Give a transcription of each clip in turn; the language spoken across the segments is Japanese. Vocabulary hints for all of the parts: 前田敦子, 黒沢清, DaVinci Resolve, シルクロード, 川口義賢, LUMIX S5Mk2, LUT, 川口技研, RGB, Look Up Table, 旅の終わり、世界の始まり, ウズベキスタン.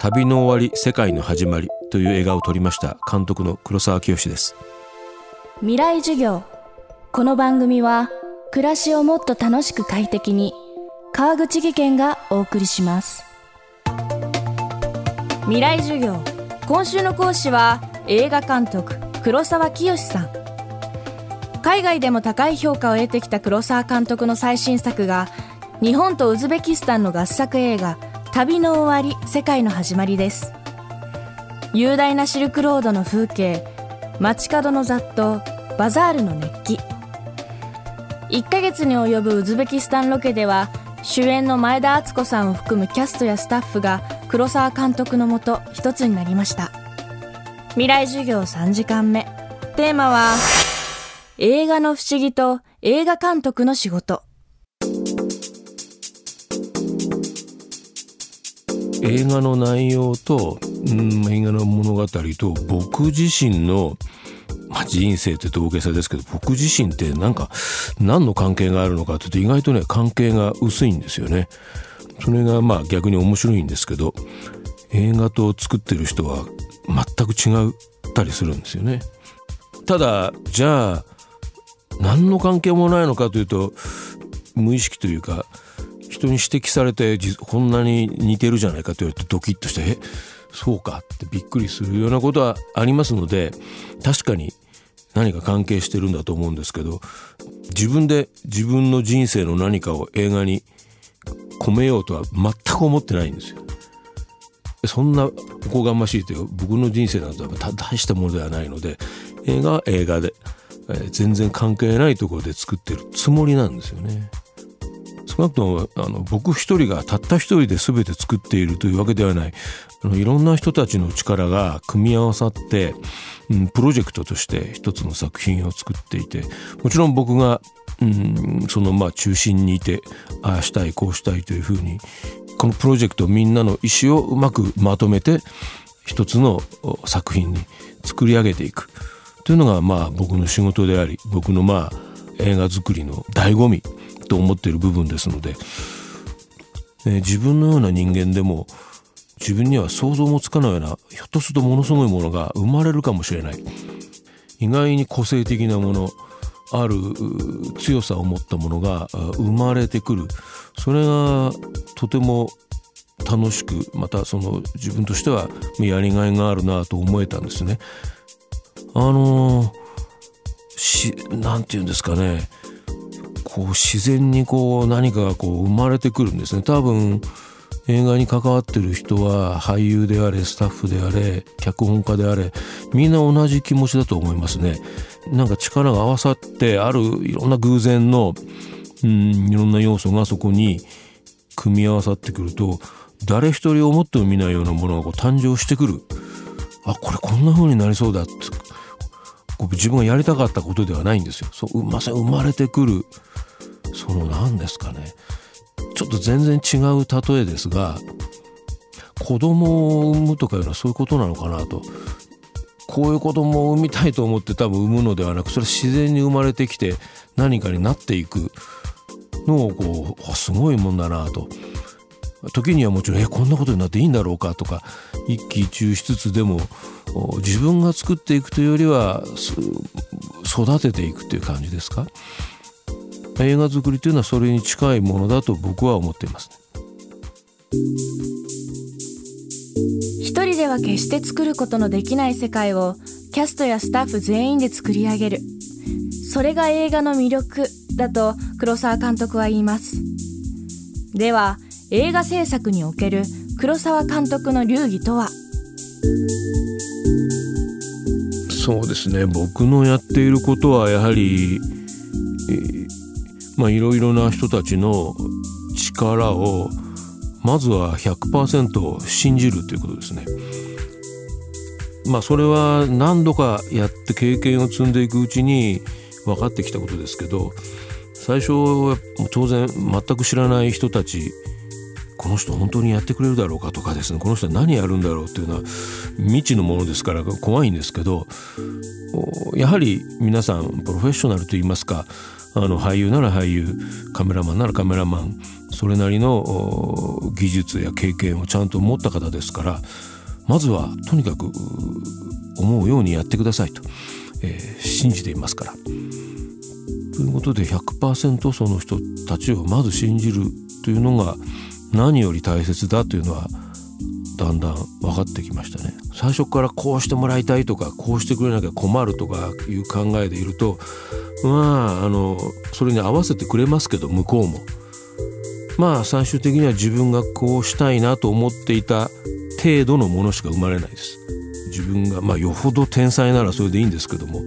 旅の終わり、世界の始まりという映画を撮りました監督の黒沢清です。未来授業。この番組は暮らしをもっと楽しく快適に、川口義賢がお送りします。未来授業。今週の講師は映画監督黒沢清さん。海外でも高い評価を得てきた黒沢監督の最新作が日本とウズベキスタンの合作映画旅の終わり、世界の始まりです。雄大なシルクロードの風景、街角の雑踏、バザールの熱気。1ヶ月に及ぶウズベキスタンロケでは、主演の前田敦子さんを含むキャストやスタッフが黒沢監督のもと一つになりました。未来授業3時間目、テーマは映画の不思議と映画監督の仕事。映画の内容と、映画の物語と僕自身の、人生って大げさですけど、僕自身って何の関係があるのかって言うと、意外とね関係が薄いんですよね。それが逆に面白いんですけど、映画と作ってる人は全く違ったりするんですよね。ただじゃあ何の関係もないのかというと、無意識というか、人に指摘されてこんなに似てるじゃないかと言われてドキッとして、そうかってびっくりするようなことはありますので、確かに何か関係してるんだと思うんですけど、自分で自分の人生の何かを映画に込めようとは全く思ってないんですよ。そんなおこがましいという、僕の人生なんて大したものではないので、映画は映画で全然関係ないところで作ってるつもりなんですよね。少なくとも僕一人がたった一人で全て作っているというわけではない、いろんな人たちの力が組み合わさって、プロジェクトとして一つの作品を作っていて、もちろん僕が、その中心にいて、ああしたいこうしたいというふうに、このプロジェクトみんなの意思をうまくまとめて一つの作品に作り上げていくというのが僕の仕事であり、僕の映画作りの醍醐味と思っている部分ですので、自分のような人間でも自分には想像もつかないような、ひょっとするとものすごいものが生まれるかもしれない、意外に個性的なもの、ある強さを持ったものが生まれてくる。それがとても楽しく、またその自分としてはやりがいがあるなと思えたんですね。なんていうんですかね、自然に何かが生まれてくるんですね。多分映画に関わってる人は、俳優であれ、スタッフであれ、脚本家であれ、みんな同じ気持ちだと思いますね。力が合わさって、あるいろんな偶然のいろんな要素がそこに組み合わさってくると、誰一人思ってもみないようなものが誕生してくる。これこんな風になりそうだって、自分がやりたかったことではないんですよ。まさに生まれてくる、その何ですかね、ちょっと全然違う例えですが、子供を産むとかいうのはそういうことなのかなと。こういう子供を産みたいと思って多分産むのではなく、それ自然に生まれてきて何かになっていくのをすごいもんだなと。時にはもちろんこんなことになっていいんだろうかとか一喜一憂しつつ、でも自分が作っていくというよりは育てていくという感じですか。映画作りというのはそれに近いものだと僕は思っています、一人では決して作ることのできない世界をキャストやスタッフ全員で作り上げる、それが映画の魅力だと黒沢監督は言います。では映画制作における黒沢監督の流儀とは。そうですね、僕のやっていることはやはり、いろいろな人たちの力をまずは 100% 信じるということですね。それは何度かやって経験を積んでいくうちに分かってきたことですけど、最初は当然全く知らない人たち、この人本当にやってくれるだろうかとかですね、この人は何やるんだろうっていうのは未知のものですから怖いんですけど、やはり皆さんプロフェッショナルといいますか、俳優なら俳優、カメラマンならカメラマン、それなりの技術や経験をちゃんと持った方ですから、まずはとにかく思うようにやってくださいと、信じていますから。ということで 100% その人たちをまず信じるというのが何より大切だというのはだんだん分かってきましたね。最初からこうしてもらいたいとかこうしてくれなきゃ困るとかいう考えでいると、まあ、それに合わせてくれますけど向こうも、まあ最終的には自分がこうしたいなと思っていた程度のものしか生まれないです。自分が、まあ、よほど天才ならそれでいいんですけども、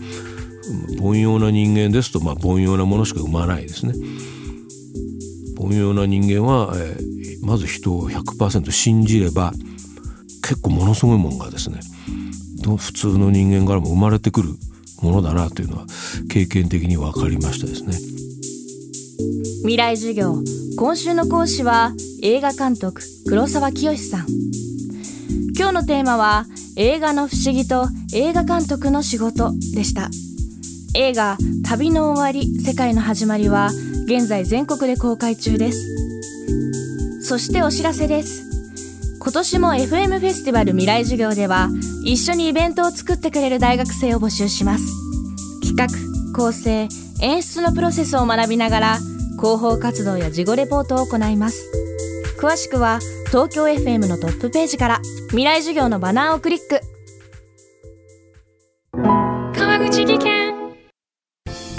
凡庸な人間ですと、まあ、凡庸なものしか生まないですね。凡庸な人間は、まず人を 100% 信じれば結構ものすごいもんがですね、普通の人間からも生まれてくるものだなというのは経験的に分かりましたですね。未来授業、今週の講師は映画監督黒沢清さん。今日のテーマは映画の不思議と映画監督の仕事でした。映画旅の終わり世界の始まりは現在全国で公開中です。そしてお知らせです。今年も FM フェスティバル未来授業では一緒にイベントを作ってくれる大学生を募集します。企画、構成、演出のプロセスを学びながら広報活動や事後レポートを行います。詳しくは東京 FM のトップページから未来授業のバナーをクリック。川口技研、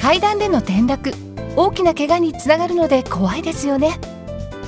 階段での転落、大きな怪我につながるので怖いですよね。